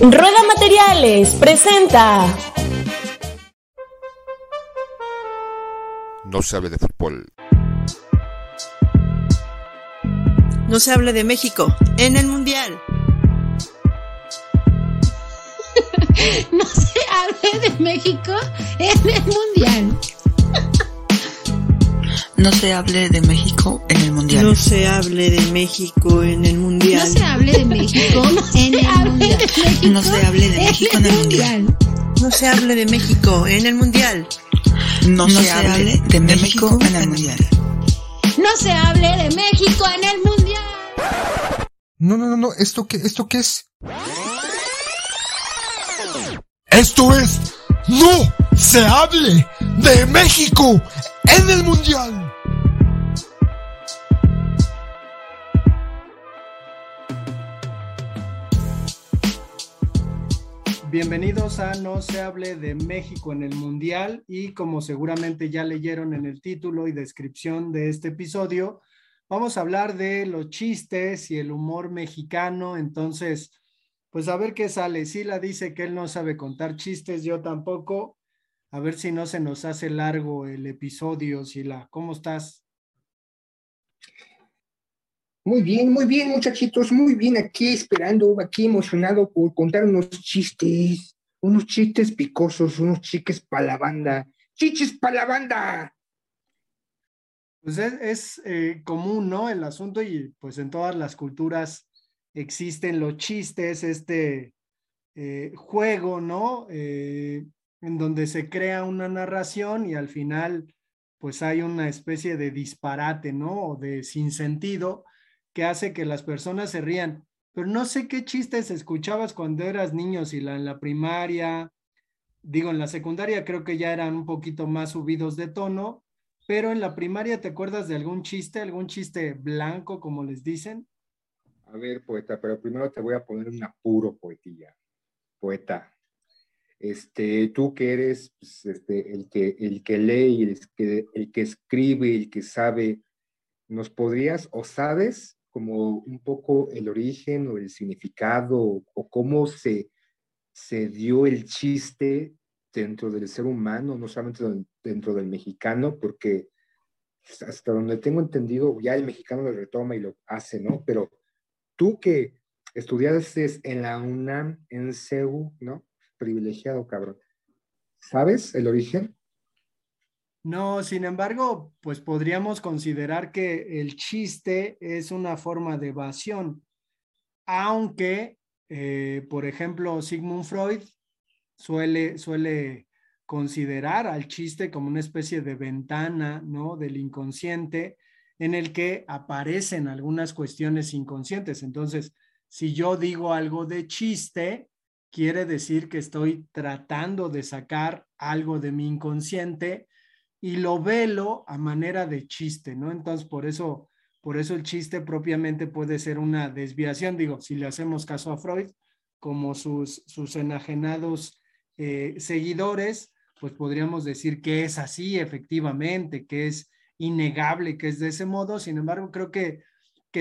Rueda Materiales presenta No se hable de fútbol. No se hable de México en el Mundial. No se hable de México en el Mundial. No se hable de México en el Mundial. No se hable de México en el Mundial. No se hable de México en el Mundial. No se hable de México en el Mundial. No se hable de México en el Mundial. No se hable de México en el Mundial. No se hable de México en el Mundial. No, ¿esto qué es? Esto es No se hable de México en el Mundial. Bienvenidos a No se hable de México en el Mundial y como seguramente ya leyeron en el título y descripción de este episodio, vamos a hablar de los chistes y el humor mexicano. Entonces, pues a ver qué sale. Sila dice que él no sabe contar chistes, yo tampoco. A ver si no se nos hace largo el episodio, Sila. ¿Cómo estás? Muy bien, muchachitos, muy bien, aquí esperando, aquí emocionado por contar unos chistes picosos, unos chiques para la banda, chiches para la banda. Pues es común, ¿no? El asunto, y pues en todas las culturas existen los chistes, juego, ¿no? En donde se crea una narración y al final pues hay una especie de disparate, ¿no? O de sinsentido, que hace que las personas se rían. Pero no sé qué chistes escuchabas cuando eras niño, si en la primaria, en la secundaria creo que ya eran un poquito más subidos de tono, pero en la primaria, ¿te acuerdas de algún chiste blanco, como les dicen? A ver, poeta, pero primero te voy a poner un apuro, poetilla. Poeta, tú que eres el que lee, el que escribe, el que sabe, ¿nos podrías, o sabes, como un poco el origen o el significado o cómo se dio el chiste dentro del ser humano, no solamente dentro del mexicano, porque hasta donde tengo entendido ya el mexicano lo retoma y lo hace, ¿no? Pero tú que estudiaste en la UNAM, en CEU, ¿no? Privilegiado, cabrón. ¿Sabes el origen? No, sin embargo, pues podríamos considerar que el chiste es una forma de evasión, aunque, por ejemplo, Sigmund Freud suele considerar al chiste como una especie de ventana, ¿no?, del inconsciente en el que aparecen algunas cuestiones inconscientes. Entonces, si yo digo algo de chiste, quiere decir que estoy tratando de sacar algo de mi inconsciente y lo velo a manera de chiste, ¿no? Entonces, por eso el chiste propiamente puede ser una desviación, si le hacemos caso a Freud, como sus enajenados seguidores, pues podríamos decir que es así, efectivamente, que es innegable, que es de ese modo. Sin embargo, creo que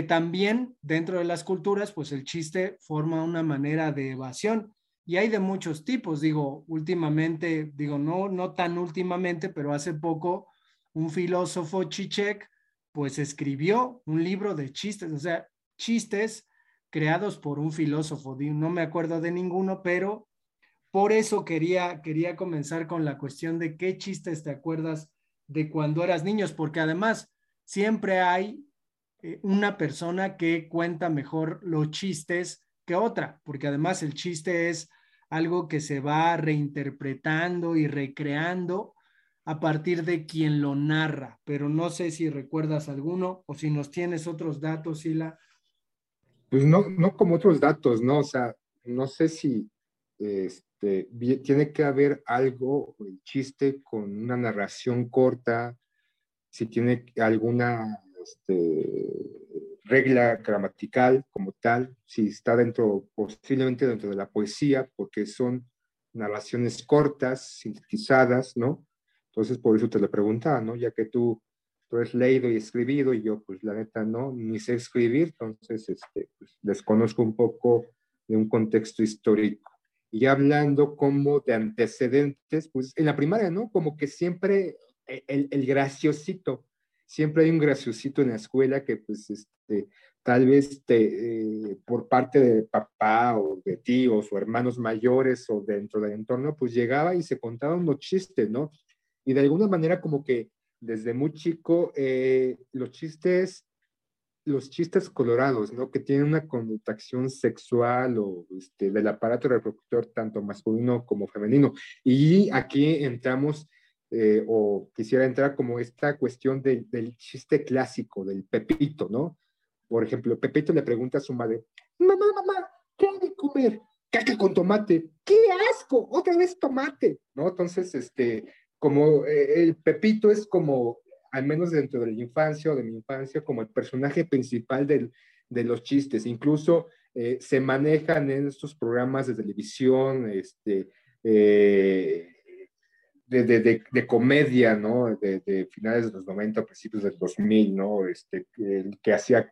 también dentro de las culturas, pues el chiste forma una manera de evasión. Y hay de muchos tipos, últimamente, no tan últimamente, pero hace poco un filósofo, Zizek, pues escribió un libro de chistes, o sea, chistes creados por un filósofo, no me acuerdo de ninguno, pero por eso quería comenzar con la cuestión de qué chistes te acuerdas de cuando eras niños, porque además siempre hay una persona que cuenta mejor los chistes que otra, porque además el chiste es algo que se va reinterpretando y recreando a partir de quien lo narra, pero no sé si recuerdas alguno o si nos tienes otros datos, Sila. Pues no como otros datos, ¿no? O sea, no sé si tiene que haber algo, el chiste con una narración corta, si tiene alguna regla gramatical como tal, si está posiblemente dentro de la poesía, porque son narraciones cortas, sintetizadas, ¿no? Entonces, por eso te lo preguntaba, ¿no? Ya que tú has leído y escribido, y yo, pues, la neta, no, ni sé escribir, entonces, pues, desconozco un poco de un contexto histórico. Y hablando como de antecedentes, pues en la primaria, ¿no? Como que siempre el graciosito, siempre hay un graciosito en la escuela que pues tal vez por parte de papá o de tíos o hermanos mayores o dentro del entorno, pues llegaba y se contaba unos chistes, ¿no? Y de alguna manera como que desde muy chico los chistes colorados, ¿no? Que tienen una connotación sexual o del aparato reproductor tanto masculino como femenino. Y aquí entramos, o quisiera entrar como esta cuestión del chiste clásico, del Pepito, ¿no? Por ejemplo, Pepito le pregunta a su madre, mamá, mamá, ¿qué hay de comer? Caca con tomate. ¡Qué asco! ¡Otra vez tomate! ¿No? Entonces, como el Pepito es como, al menos dentro de la infancia o de mi infancia, como el personaje principal de los chistes. Incluso se manejan en estos programas de televisión, de comedia, ¿no? De finales de los 90, principios del 2000, ¿no? Que hacía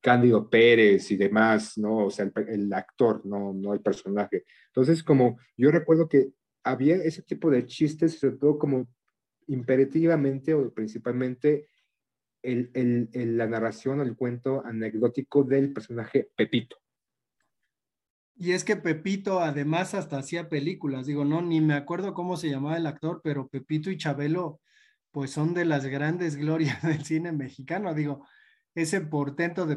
Cándido Pérez y demás, ¿no? O sea, el actor, no el personaje. Entonces, como yo recuerdo que había ese tipo de chistes, sobre todo como imperativamente o principalmente la narración o el cuento anecdótico del personaje Pepito. Y es que Pepito además hasta hacía películas, digo, no, ni me acuerdo cómo se llamaba el actor, pero Pepito y Chabelo pues son de las grandes glorias del cine mexicano, digo, ese portento de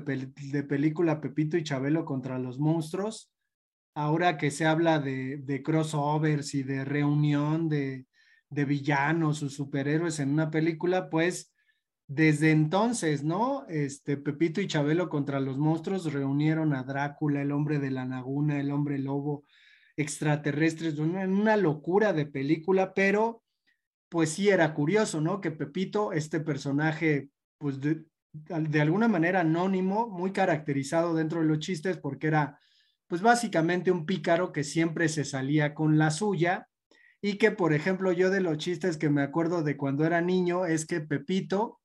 película Pepito y Chabelo contra los monstruos, ahora que se habla de crossovers y de reunión de villanos o superhéroes en una película, pues desde entonces, ¿no? Pepito y Chabelo contra los monstruos reunieron a Drácula, el hombre de la laguna, el hombre lobo, extraterrestres, una locura de película, pero pues sí era curioso, ¿no? Que Pepito, este personaje, pues de alguna manera anónimo, muy caracterizado dentro de los chistes, porque era pues básicamente un pícaro que siempre se salía con la suya. Y que, por ejemplo, yo de los chistes que me acuerdo de cuando era niño es que Pepito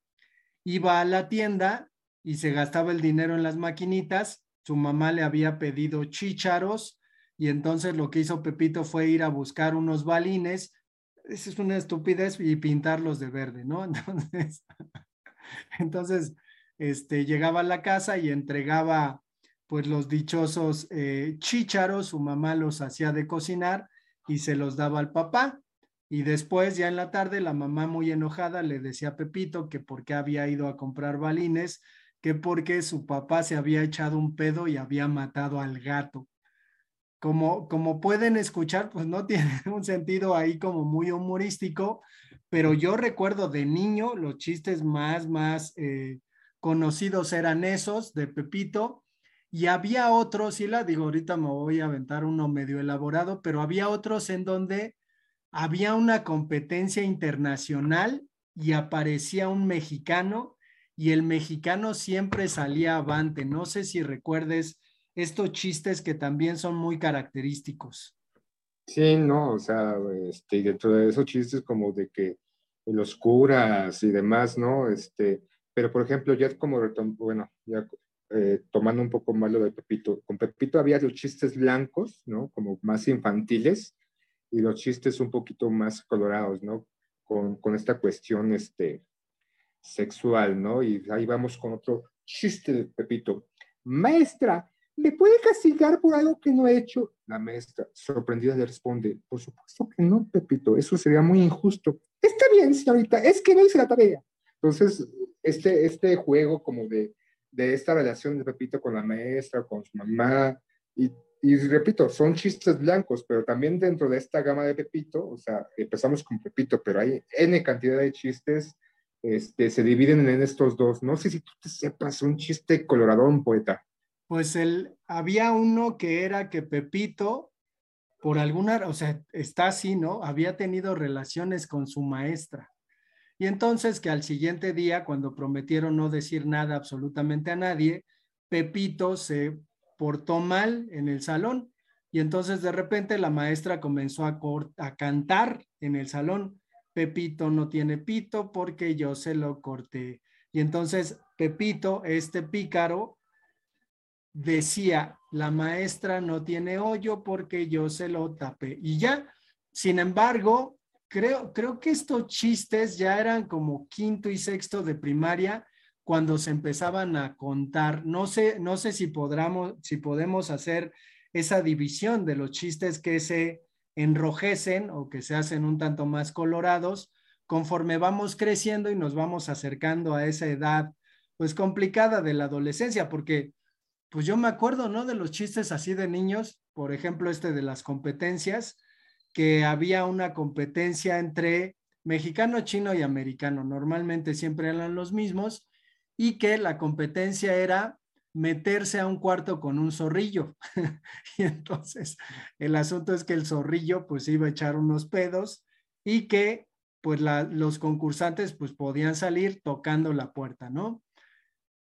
iba a la tienda y se gastaba el dinero en las maquinitas, su mamá le había pedido chícharos y entonces lo que hizo Pepito fue ir a buscar unos balines, eso es una estupidez, y pintarlos de verde, ¿no? Entonces llegaba a la casa y entregaba pues los dichosos chícharos, su mamá los hacía de cocinar y se los daba al papá, y después ya en la tarde la mamá muy enojada le decía a Pepito que por qué había ido a comprar balines, que porque su papá se había echado un pedo y había matado al gato. Como pueden escuchar, pues no tiene un sentido ahí como muy humorístico, pero yo recuerdo de niño los chistes más conocidos eran esos de Pepito. Y había otros, y la digo, ahorita me voy a aventar uno medio elaborado, pero había otros en donde había una competencia internacional y aparecía un mexicano y el mexicano siempre salía avante. No sé si recuerdes estos chistes que también son muy característicos. Sí, no, o sea, dentro de esos chistes como de que los curas y demás, ¿no? Pero por ejemplo, ya es como, bueno, ya... tomando un poco más lo de Pepito, con Pepito había los chistes blancos, ¿no? Como más infantiles, y los chistes un poquito más colorados, ¿no? Con esta cuestión sexual, ¿no? Y ahí vamos con otro chiste de Pepito. Maestra, ¿me puede castigar por algo que no he hecho? La maestra, sorprendida, le responde, por supuesto que no, Pepito, eso sería muy injusto. Está bien, señorita, es que no hice la tarea. Entonces, este juego como de esta relación de Pepito con la maestra, con su mamá, y repito, son chistes blancos, pero también dentro de esta gama de Pepito, o sea, empezamos con Pepito, pero hay N cantidad de chistes, se dividen en estos dos, no sé si tú te sepas un chiste coloradón, poeta. Pues había uno que era que Pepito, por alguna, o sea, está así, ¿no? Había tenido relaciones con su maestra. Y entonces que al siguiente día, cuando prometieron no decir nada absolutamente a nadie, Pepito se portó mal en el salón. Y entonces de repente la maestra comenzó a cantar en el salón. Pepito no tiene pito porque yo se lo corté. Y entonces Pepito, este pícaro, decía, la maestra no tiene hoyo porque yo se lo tapé. Y ya, sin embargo, creo que estos chistes ya eran como quinto y sexto de primaria cuando se empezaban a contar. No sé si podemos hacer esa división de los chistes que se enrojecen o que se hacen un tanto más colorados conforme vamos creciendo y nos vamos acercando a esa edad pues complicada de la adolescencia, porque pues yo me acuerdo, ¿no?, de los chistes así de niños, por ejemplo de las competencias, que había una competencia entre mexicano, chino y americano, normalmente siempre eran los mismos, y que la competencia era meterse a un cuarto con un zorrillo. Y entonces el asunto es que el zorrillo pues iba a echar unos pedos y que pues los concursantes pues podían salir tocando la puerta, ¿no?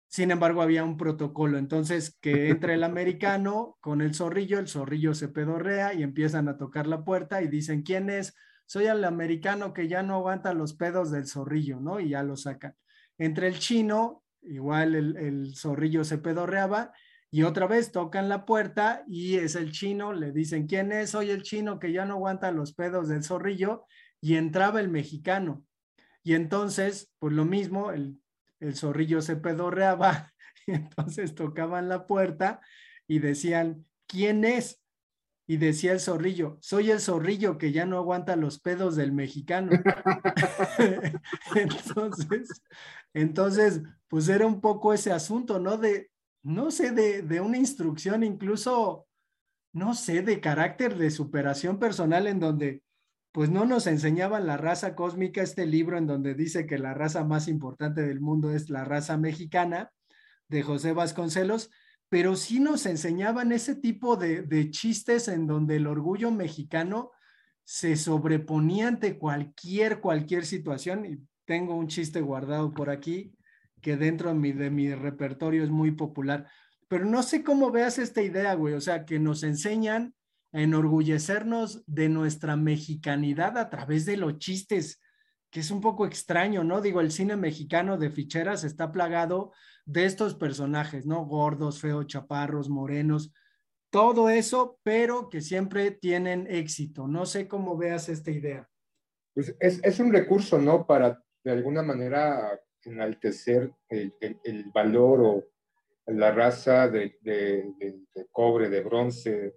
Sin embargo había un protocolo, entonces que entra el americano con el zorrillo se pedorrea y empiezan a tocar la puerta y dicen, ¿quién es? Soy el americano que ya no aguanta los pedos del zorrillo, ¿no? Y ya lo sacan. Entre el chino igual el zorrillo se pedorreaba y otra vez tocan la puerta y es el chino, le dicen, ¿quién es? Soy el chino que ya no aguanta los pedos del zorrillo, y entraba el mexicano. Y entonces, pues lo mismo, el zorrillo se pedorreaba, y entonces tocaban la puerta y decían, ¿quién es? Y decía el zorrillo, soy el zorrillo que ya no aguanta los pedos del mexicano. Entonces, pues era un poco ese asunto, ¿no? De una instrucción incluso, no sé, de carácter de superación personal, en donde pues no nos enseñaban la raza cósmica, este libro en donde dice que la raza más importante del mundo es la raza mexicana, de José Vasconcelos, pero sí nos enseñaban ese tipo de chistes en donde el orgullo mexicano se sobreponía ante cualquier situación. Y tengo un chiste guardado por aquí que dentro de mi repertorio es muy popular, pero no sé cómo veas esta idea, güey, o sea, que nos enseñan a enorgullecernos de nuestra mexicanidad a través de los chistes, que es un poco extraño, ¿no? Digo, el cine mexicano de ficheras está plagado de estos personajes, ¿no? Gordos, feos, chaparros, morenos, todo eso, pero que siempre tienen éxito. No sé cómo veas esta idea. Pues es un recurso, ¿no? Para, de alguna manera, enaltecer el valor o la raza de cobre, de bronce,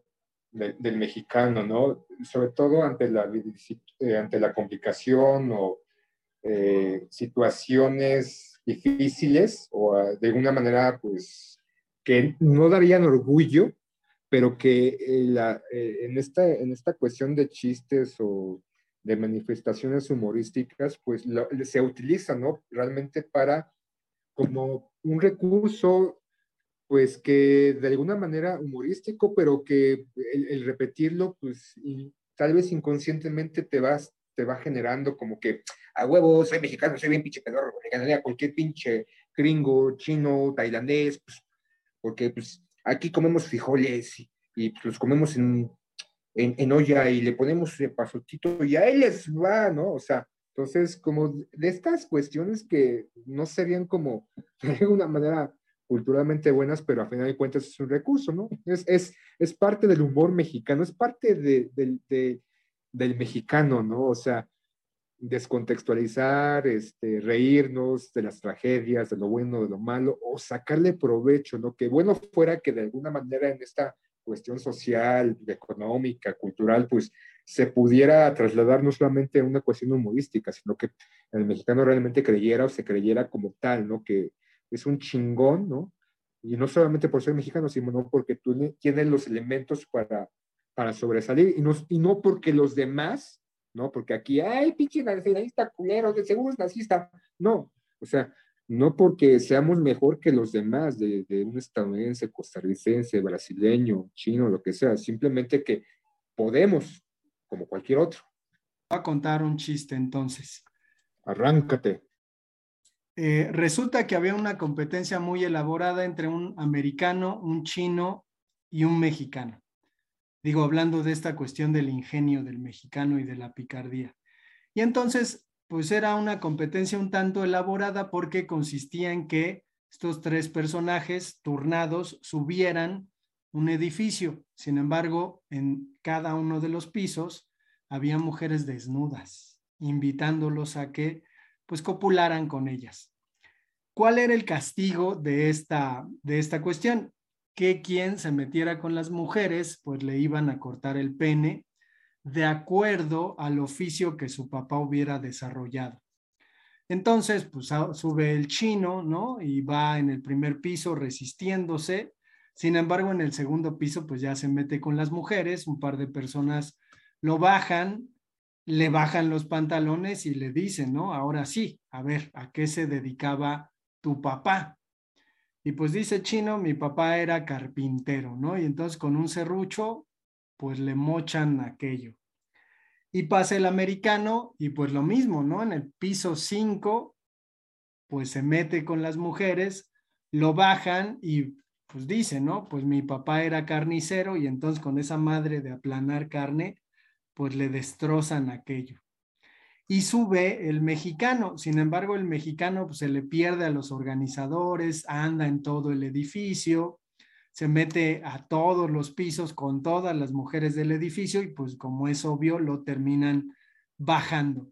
del mexicano, ¿no? Sobre todo ante la complicación o situaciones difíciles o de alguna manera, pues, que no darían orgullo, pero que en esta cuestión de chistes o de manifestaciones humorísticas, pues se utiliza, ¿no? Realmente para como un recurso, pues que de alguna manera humorístico, pero que el repetirlo, pues y tal vez inconscientemente te va generando como que, a huevo, soy mexicano, soy bien pinche pedorro, le ganaré a cualquier pinche gringo, chino, tailandés, pues, porque pues aquí comemos frijoles y pues, los comemos en olla y le ponemos pasotito y ahí les va, ¿no? O sea, entonces como de estas cuestiones que no serían como de alguna manera culturalmente buenas, pero a final de cuentas es un recurso, ¿no? Es parte del humor mexicano, es parte del mexicano, ¿no? O sea, descontextualizar, reírnos de las tragedias, de lo bueno, de lo malo, o sacarle provecho, ¿no? Que bueno fuera que de alguna manera en esta cuestión social, económica, cultural, pues se pudiera trasladar no solamente a una cuestión humorística, sino que el mexicano realmente creyera o se creyera como tal, ¿no? Que es un chingón, ¿no? Y no solamente por ser mexicano, sino porque tú tienes los elementos para sobresalir, y no porque los demás, ¿no? Porque aquí, ay, pinche nacionalista culero, de seguro es nazista. No, o sea, no porque seamos mejor que los demás, de un estadounidense, costarricense, brasileño, chino, lo que sea, simplemente que podemos, como cualquier otro. Voy a contar un chiste, entonces. Arráncate. Resulta que había una competencia muy elaborada entre un americano, un chino y un mexicano. Digo, hablando de esta cuestión del ingenio del mexicano y de la picardía. Y entonces, pues era una competencia un tanto elaborada porque consistía en que estos tres personajes turnados subieran un edificio. Sin embargo, en cada uno de los pisos había mujeres desnudas, invitándolos a que pues copularan con ellas. ¿Cuál era el castigo de esta cuestión? Que quien se metiera con las mujeres, pues le iban a cortar el pene de acuerdo al oficio que su papá hubiera desarrollado. Entonces, pues sube el chino, ¿no? Y va en el primer piso resistiéndose. Sin embargo, en el segundo piso, pues ya se mete con las mujeres. Un par de personas lo bajan, le bajan los pantalones y le dicen, ¿no? Ahora sí, a ver, ¿a qué se dedicaba tu papá? Y pues dice chino, mi papá era carpintero, ¿no? Y entonces con un serrucho, pues le mochan aquello. Y pasa el americano y pues lo mismo, ¿no? En el piso 5, pues se mete con las mujeres, lo bajan y pues dice, ¿no? Pues mi papá era carnicero y entonces con esa madre de aplanar carne, pues le destrozan aquello. Y sube el mexicano, sin embargo el mexicano pues, se le pierde a los organizadores, anda en todo el edificio, se mete a todos los pisos con todas las mujeres del edificio y pues como es obvio lo terminan bajando.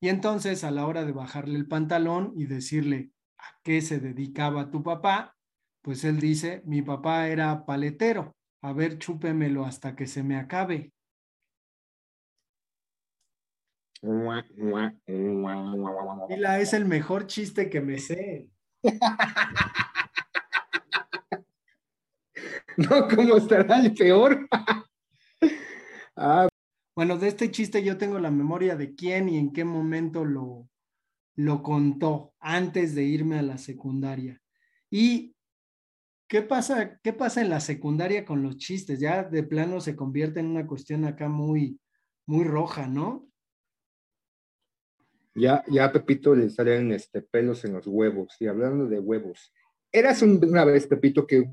Y entonces a la hora de bajarle el pantalón y decirle a qué se dedicaba tu papá, pues él dice, mi papá era paletero, a ver chúpemelo hasta que se me acabe. Mila, es el mejor chiste que me sé. No, ¿cómo estará el peor? Ah. Bueno, de este chiste yo tengo la memoria de quién y en qué momento lo contó antes de irme a la secundaria. ¿Y qué pasa en la secundaria con los chistes? Ya de plano se convierte en una cuestión acá muy, muy roja, ¿no? Ya a Pepito le salen pelos en los huevos. Y hablando de huevos, eras una vez, Pepito, que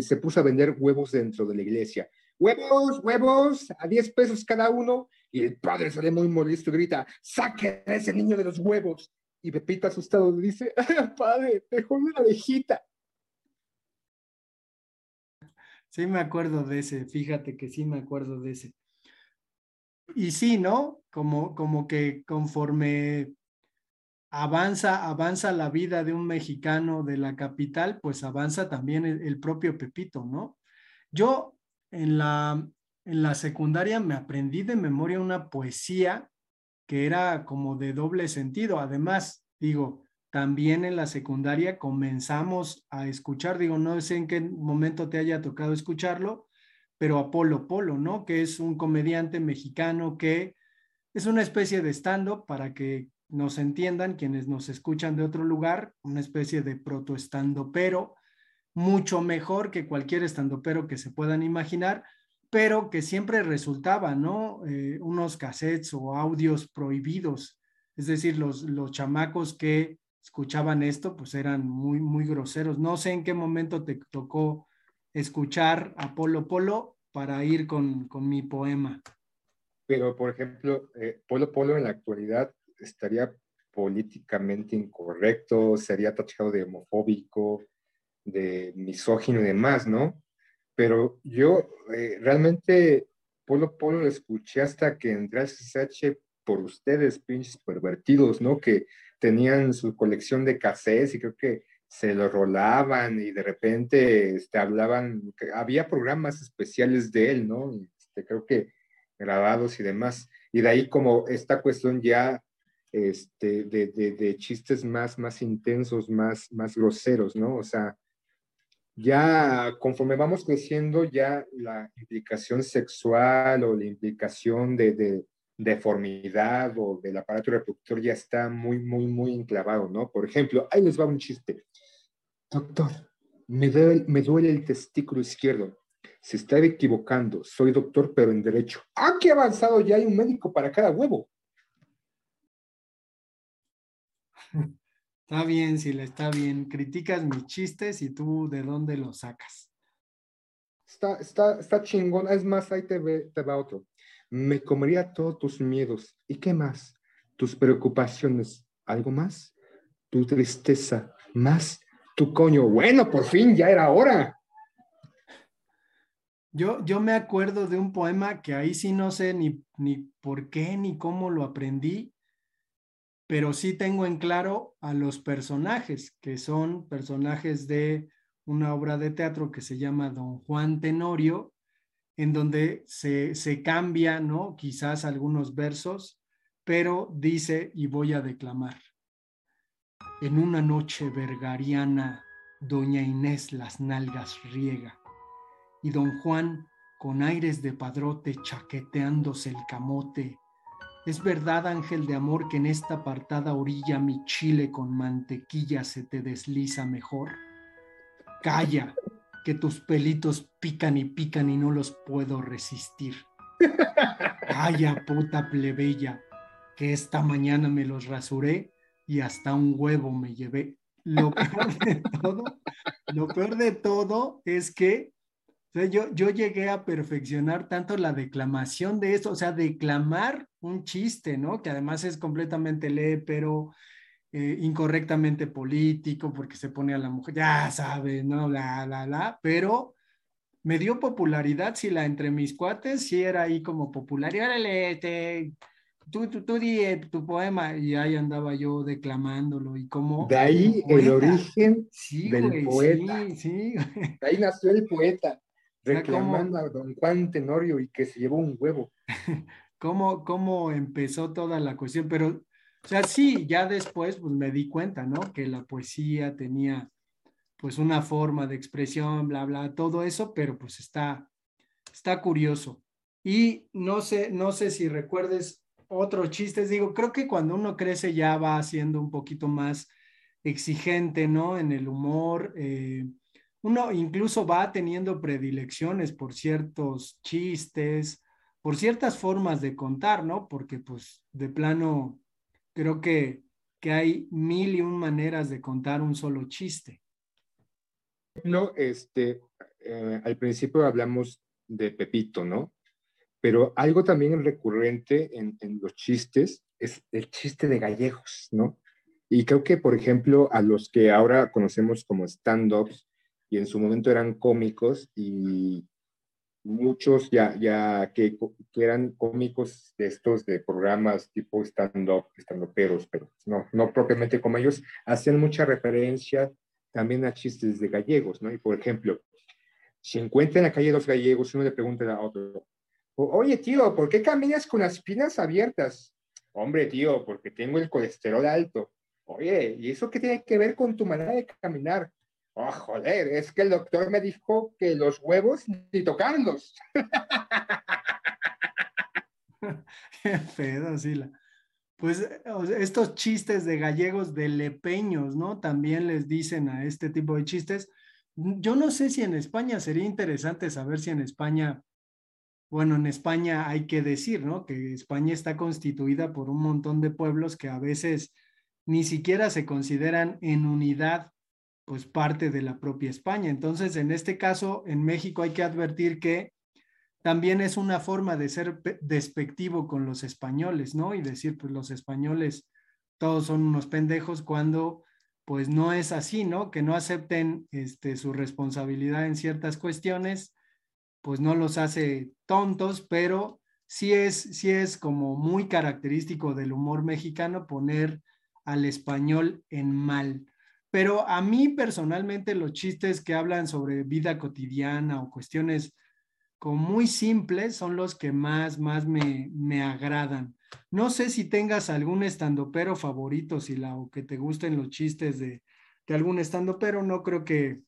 se puso a vender huevos dentro de la iglesia. Huevos, a 10 pesos cada uno. Y el padre sale muy molesto y grita, ¡saque a ese niño de los huevos! Y Pepito, asustado, le dice, ¡padre, dejó una abejita! Sí me acuerdo de ese, fíjate que sí me acuerdo de ese. Y sí, ¿no? Como que conforme avanza la vida de un mexicano de la capital, pues avanza también el propio Pepito, ¿no? Yo en la secundaria me aprendí de memoria una poesía que era como de doble sentido. Además, digo, también en la secundaria comenzamos a escuchar, digo, no sé en qué momento te haya tocado escucharlo, pero a Polo Polo, ¿no? Que es un comediante mexicano que es una especie de stand-up para que nos entiendan quienes nos escuchan de otro lugar, una especie de proto-stand-upero, mucho mejor que cualquier stand-upero que se puedan imaginar, pero que siempre resultaba, ¿no? Unos cassettes o audios prohibidos, es decir, los chamacos que escuchaban esto, pues eran muy, muy groseros. No sé en qué momento te tocó escuchar a Polo Polo para ir con mi poema. Pero, por ejemplo, Polo Polo en la actualidad estaría políticamente incorrecto, sería tachado de homofóbico, de misógino y demás, ¿no? Pero yo realmente Polo Polo lo escuché hasta que en Gracias H, por ustedes, pinches pervertidos, ¿no? Que tenían su colección de cassettes y creo que se lo rolaban y de repente hablaban, había programas especiales de él, ¿no? Creo que grabados y demás. Y de ahí como esta cuestión ya de chistes más intensos, más groseros, ¿no? O sea, ya conforme vamos creciendo, ya la implicación sexual o la implicación de deformidad o del aparato reproductor ya está muy, muy, muy enclavado, ¿no? Por ejemplo, ahí les va un chiste. Doctor, me duele el testículo izquierdo. Se está equivocando. Soy doctor, pero en derecho. ¡Ah, qué avanzado! Ya hay un médico para cada huevo. Está bien, Sila, está bien. Criticas mis chistes y tú de dónde los sacas. Está chingón. Es más, ahí te va otro. Me comería todos tus miedos. ¿Y qué más? Tus preocupaciones. ¿Algo más? Tu tristeza. Más tu coño, bueno, por fin, ya era hora. Yo me acuerdo de un poema que ahí sí no sé ni por qué ni cómo lo aprendí, pero sí tengo en claro a los personajes, que son personajes de una obra de teatro que se llama Don Juan Tenorio, en donde se cambia, ¿no?, quizás algunos versos, pero dice, y voy a declamar: en una noche vergariana, doña Inés las nalgas riega, y don Juan, con aires de padrote, chaqueteándose el camote: es verdad, ángel de amor, que en esta apartada orilla mi chile con mantequilla se te desliza mejor. Calla, que tus pelitos pican y no los puedo resistir. Calla, puta plebeya, que esta mañana me los rasuré y hasta un huevo me llevé. Lo peor de todo es que yo llegué a perfeccionar tanto la declamación de esto, o sea, declamar un chiste, ¿no?, que además es completamente pero incorrectamente político, porque se pone a la mujer, ya sabes, ¿no?, pero me dio popularidad, si la entre mis cuates, si era ahí como popular, y órale, tú di tu poema, y ahí andaba yo declamándolo, y como... De ahí el origen del poeta. Sí. De ahí nació el poeta. Reclamando a don Juan Tenorio y que se llevó un huevo. ¿Cómo empezó toda la cuestión? Pero, o sea, sí, ya después pues me di cuenta, ¿no?, que la poesía tenía pues una forma de expresión, todo eso, pero pues está curioso. Y no sé si recuerdes otros chistes. Digo, creo que cuando uno crece ya va siendo un poquito más exigente, ¿no?, en el humor. Uno incluso va teniendo predilecciones por ciertos chistes, por ciertas formas de contar, ¿no? Porque pues de plano creo que hay 1,001 maneras de contar un solo chiste. No, al principio hablamos de Pepito, ¿no? Pero algo también recurrente en los chistes es el chiste de gallegos, ¿no? Y creo que, por ejemplo, a los que ahora conocemos como stand-ups y en su momento eran cómicos y... muchos ya que eran cómicos de estos de programas tipo stand-uperos, pero no propiamente como ellos, hacían mucha referencia también a chistes de gallegos, ¿no? Y por ejemplo, si encuentran en la calle dos gallegos, uno le pregunta a otro: oye, tío, ¿por qué caminas con las piernas abiertas? Hombre, tío, porque tengo el colesterol alto. Oye, ¿y eso qué tiene que ver con tu manera de caminar? Oh, joder, es que el doctor me dijo que los huevos ni tocarlos. Qué pedo, Sila. Pues estos chistes de gallegos, de lepeños, ¿no?, también les dicen a este tipo de chistes. Yo no sé si en España, sería interesante saber si en España, bueno, en España hay que decir, ¿no?, que España está constituida por un montón de pueblos que a veces ni siquiera se consideran en unidad, pues parte de la propia España. Entonces, en este caso, en México hay que advertir que también es una forma de ser despectivo con los españoles, ¿no? Y decir, pues los españoles todos son unos pendejos, cuando pues no es así, ¿no? Que no acepten su responsabilidad en ciertas cuestiones, pues no los hace tontos, pero sí es como muy característico del humor mexicano poner al español en mal. Pero a mí personalmente los chistes que hablan sobre vida cotidiana o cuestiones como muy simples son los que más me agradan. No sé si tengas algún estandopero favorito, Sila, o que te gusten los chistes de algún estandopero. No creo que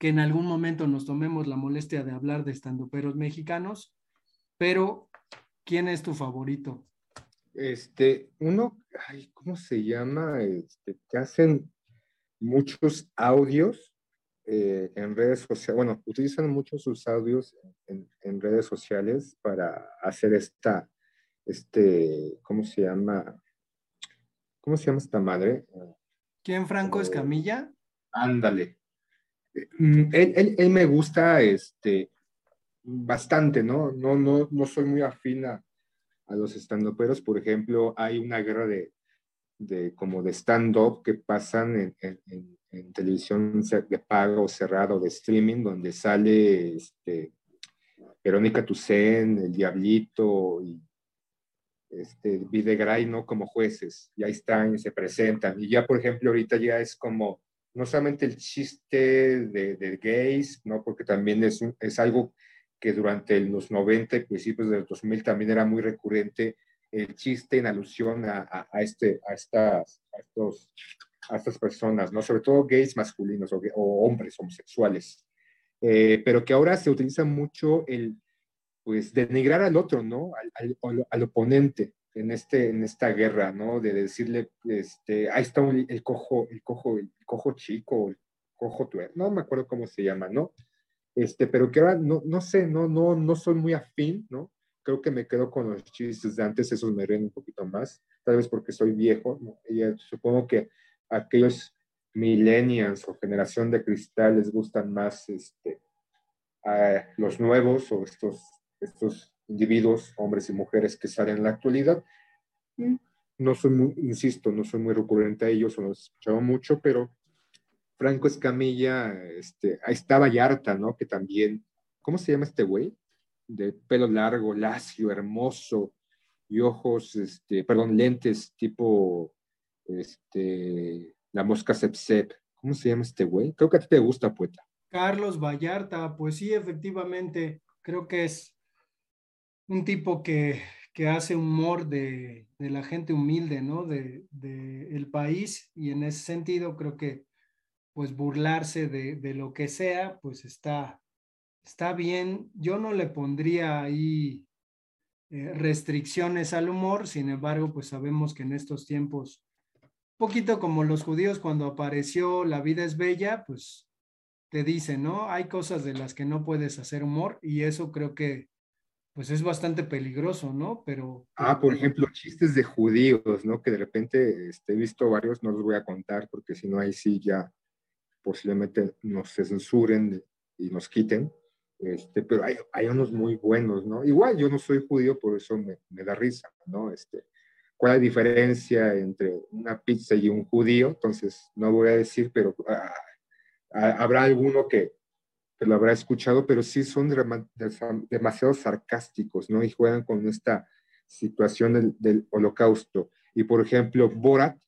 en algún momento nos tomemos la molestia de hablar de estandoperos mexicanos, pero ¿quién es tu favorito? ¿Cómo se llama? Te hacen muchos audios en redes sociales, bueno, utilizan muchos sus audios en redes sociales para hacer ¿cómo se llama esta madre? ¿Quién, Franco Escamilla? Ándale. Él me gusta bastante, ¿no? No soy muy afina a los estandoperos. Por ejemplo, hay una guerra de como de stand-up que pasan en en televisión de pago, cerrado, de streaming, donde sale Verónica Toussaint, el Diablito y Videgray, ¿no? Como jueces. Y ahí están y se presentan. Y ya, por ejemplo, ahorita ya es como, no solamente el chiste de gays, ¿no? Porque también es algo que durante los 90 y principios del 2000 también era muy recurrente, el chiste en alusión a estas personas, ¿no? Sobre todo gays masculinos o hombres homosexuales, pero que ahora se utiliza mucho el, pues, denigrar al otro, ¿no? Al oponente en esta guerra, ¿no? De decirle, ahí está el cojo chico, el cojo tuer, no me acuerdo cómo se llama, ¿no? Pero que ahora, no soy muy afín, ¿no? Creo que me quedo con los chistes de antes, esos me ríen un poquito más, tal vez porque soy viejo, ¿no? Y supongo que aquellos millennials o generación de cristal les gustan más a los nuevos o estos individuos, hombres y mujeres que salen en la actualidad. No soy muy, insisto, no soy muy recurrente a ellos, o los he escuchado mucho, pero Franco Escamilla, ahí está Vallarta, ¿no? Que también, ¿cómo se llama este güey? De pelo largo, lacio, hermoso, y ojos, lentes tipo, la mosca Sepsep. ¿Cómo se llama este güey? Creo que a ti te gusta, poeta. Carlos Vallarta, pues sí, efectivamente, creo que es un tipo que hace humor de la gente humilde, ¿no? De el país, y en ese sentido creo que, pues, burlarse de lo que sea, pues está bien. Yo no le pondría ahí restricciones al humor, sin embargo, pues sabemos que en estos tiempos, poquito como los judíos cuando apareció La vida es bella, pues te dicen, ¿no? Hay cosas de las que no puedes hacer humor, y eso creo que pues es bastante peligroso, ¿no? Pero... por ejemplo, chistes de judíos, ¿no? Que de repente he visto varios, no los voy a contar porque si no ahí sí ya posiblemente nos censuren y nos quiten. Pero hay unos muy buenos, ¿no? Igual yo no soy judío, por eso me da risa, ¿no? ¿Cuál es la diferencia entre una pizza y un judío? Entonces, no voy a decir, pero habrá alguno que lo habrá escuchado, pero sí son demasiado sarcásticos, ¿no? Y juegan con esta situación del holocausto. Y, por ejemplo, Borat,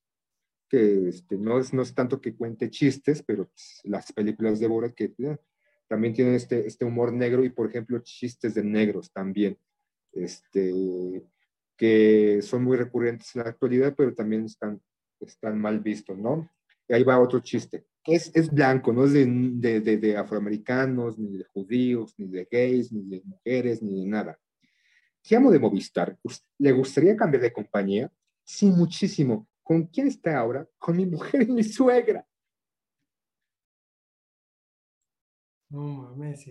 que no es tanto que cuente chistes, pero pues, las películas de Borat que... también tienen este humor negro y, por ejemplo, chistes de negros también, que son muy recurrentes en la actualidad, pero también están mal vistos, ¿no? Y ahí va otro chiste. Es blanco, no es de afroamericanos, ni de judíos, ni de gays, ni de mujeres, ni de nada. ¿Qué amo de Movistar? ¿Le gustaría cambiar de compañía? Sí, muchísimo. ¿Con quién está ahora? Con mi mujer y mi suegra. No mames,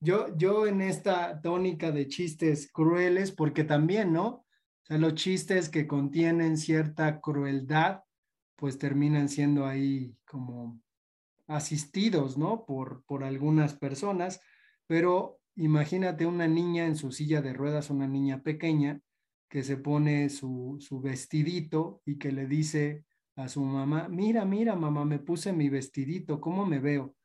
yo en esta tónica de chistes crueles, porque también, ¿no? O sea, los chistes que contienen cierta crueldad, pues terminan siendo ahí como asistidos, ¿no? Por algunas personas, pero imagínate una niña en su silla de ruedas, una niña pequeña, que se pone su vestidito y que le dice a su mamá, mira mamá, me puse mi vestidito, ¿cómo me veo?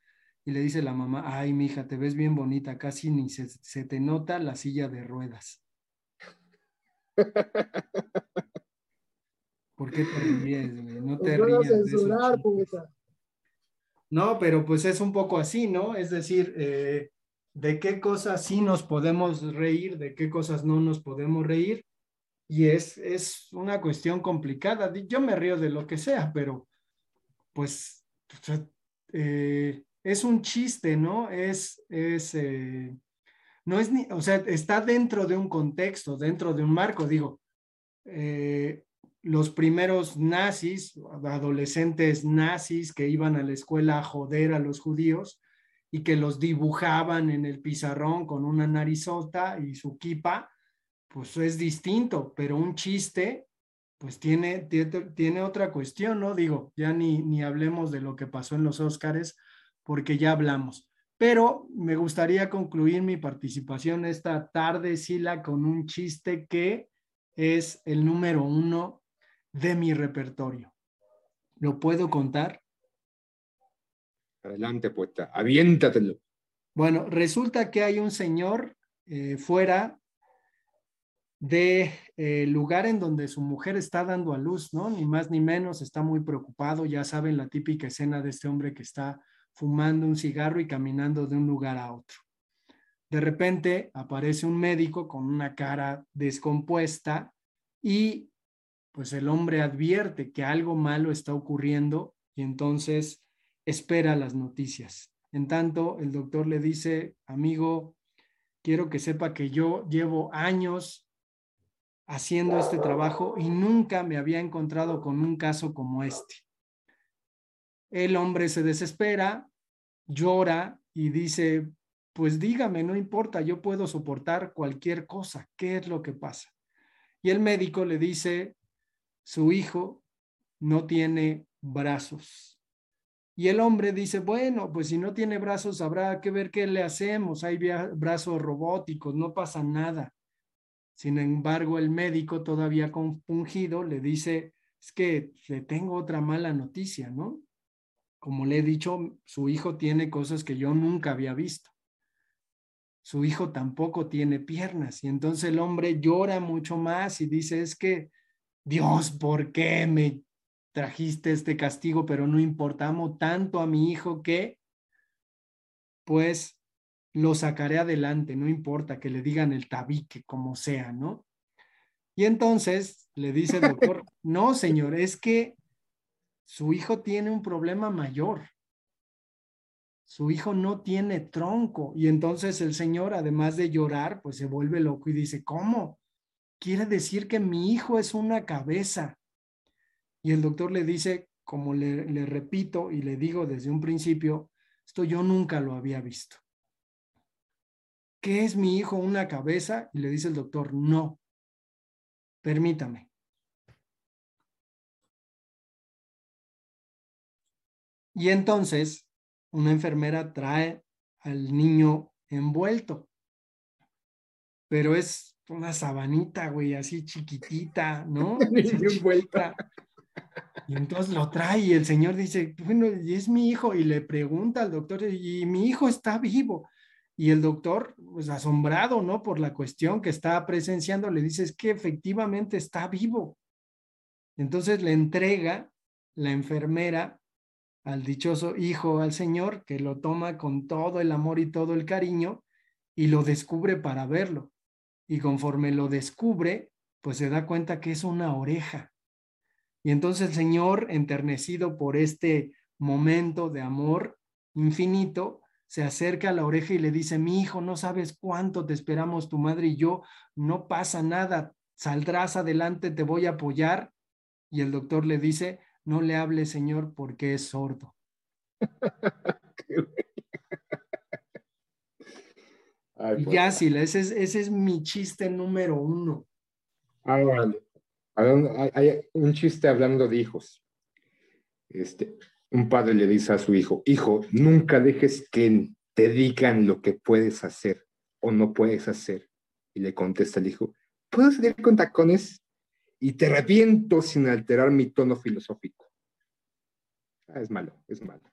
Y le dice la mamá, ay, mija, te ves bien bonita, casi ni se te nota la silla de ruedas. ¿Por qué te ríes, güey? No te rías de eso. No, pero pues es un poco así, ¿no? Es decir, de qué cosas sí nos podemos reír, de qué cosas no nos podemos reír. Y es una cuestión complicada. Yo me río de lo que sea, pero pues... es un chiste, ¿no? No es ni, o sea, está dentro de un contexto, dentro de un marco. Digo, los primeros nazis, adolescentes nazis que iban a la escuela a joder a los judíos y que los dibujaban en el pizarrón con una narizota y su kipa, pues es distinto, pero un chiste, pues tiene otra cuestión, ¿no? Digo, ya ni hablemos de lo que pasó en los Óscares, porque ya hablamos. Pero me gustaría concluir mi participación esta tarde, Sila, con un chiste que es el número 1 de mi repertorio. ¿Lo puedo contar? Adelante, puesta. Aviéntatelo. Bueno, resulta que hay un señor fuera del lugar en donde su mujer está dando a luz, ¿no? Ni más ni menos, está muy preocupado. Ya saben la típica escena de este hombre que está fumando un cigarro y caminando de un lugar a otro. De repente aparece un médico con una cara descompuesta y pues el hombre advierte que algo malo está ocurriendo y entonces espera las noticias. En tanto, el doctor le dice: amigo, quiero que sepa que yo llevo años haciendo este trabajo y nunca me había encontrado con un caso como este. El hombre se desespera, llora y dice: pues dígame, no importa, yo puedo soportar cualquier cosa, ¿qué es lo que pasa? Y el médico le dice: su hijo no tiene brazos. Y el hombre dice: bueno, pues si no tiene brazos habrá que ver qué le hacemos, hay brazos robóticos, no pasa nada. Sin embargo, el médico, todavía compungido, le dice: es que le tengo otra mala noticia, ¿no? Como le he dicho, su hijo tiene cosas que yo nunca había visto. Su hijo tampoco tiene piernas. Y entonces el hombre llora mucho más y dice: es que, Dios, ¿por qué me trajiste este castigo? Pero no importamos tanto a mi hijo que, pues, lo sacaré adelante. No importa que le digan el tabique, como sea, ¿no? Y entonces le dice el doctor: no, señor, es que su hijo tiene un problema mayor. Su hijo no tiene tronco. Y entonces el señor, además de llorar, pues se vuelve loco y dice: ¿cómo? Quiere decir que mi hijo es una cabeza. Y el doctor le dice, como le repito y le digo desde un principio, esto yo nunca lo había visto. ¿Qué es mi hijo, una cabeza? Y le dice el doctor: no, permítame. Y entonces una enfermera trae al niño envuelto, pero es una sabanita, güey, así chiquitita, ¿no? Así chiquita. Y entonces lo trae y el señor dice: bueno, y es mi hijo. Y le pregunta al doctor: ¿y mi hijo está vivo? Y el doctor, pues asombrado, ¿no?, por la cuestión que está presenciando, le dice: es que efectivamente está vivo. Entonces le entrega la enfermera al dichoso hijo, al señor, que lo toma con todo el amor y todo el cariño y lo descubre para verlo. Y conforme lo descubre, pues se da cuenta que es una oreja. Y entonces el señor, enternecido por este momento de amor infinito, se acerca a la oreja y le dice: mi hijo, no sabes cuánto te esperamos tu madre y yo, no pasa nada, saldrás adelante, te voy a apoyar. Y el doctor le dice: no le hable, señor, porque es sordo. Ay, pues. Ya, Sila, ese es mi chiste número 1. Ah, vale. Hay un chiste hablando de hijos. Un padre le dice a su hijo: hijo, nunca dejes que te digan lo que puedes hacer o no puedes hacer. Y le contesta el hijo: ¿puedo salir con tacones? Y te reviento sin alterar mi tono filosófico. Ah, es malo, es malo.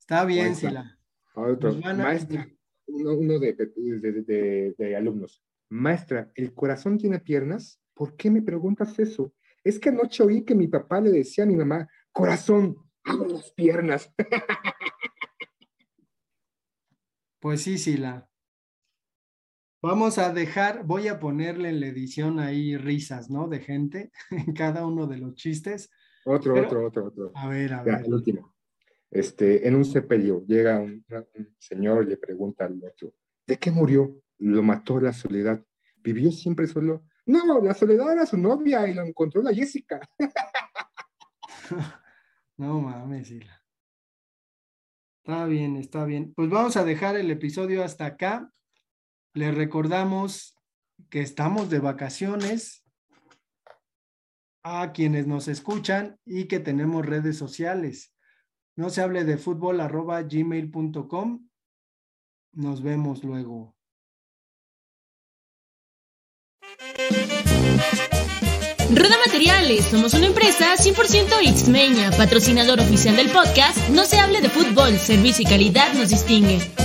Está bien, Sila. Otro. Maestra, uno de alumnos. Maestra, ¿el corazón tiene piernas? ¿Por qué me preguntas eso? Es que anoche oí que mi papá le decía a mi mamá: corazón, abre las piernas. Pues sí, Sila. Vamos a dejar, voy a ponerle en la edición ahí risas, ¿no?, de gente, en cada uno de los chistes. Otro. A ver. El último. En un sepelio llega un señor y le pregunta al otro: ¿de qué murió? Lo mató la soledad. ¿Vivió siempre solo? No, la soledad era su novia y lo encontró la Jessica. No mames, Sila. Está bien. Pues vamos a dejar el episodio hasta acá. Les recordamos que estamos de vacaciones a quienes nos escuchan y que tenemos redes sociales. No se hable de fútbol @gmail.com. Nos vemos luego. Rueda Materiales, somos una empresa 100% ixmeña, patrocinador oficial del podcast No se Hable de Fútbol, servicio y calidad nos distingue.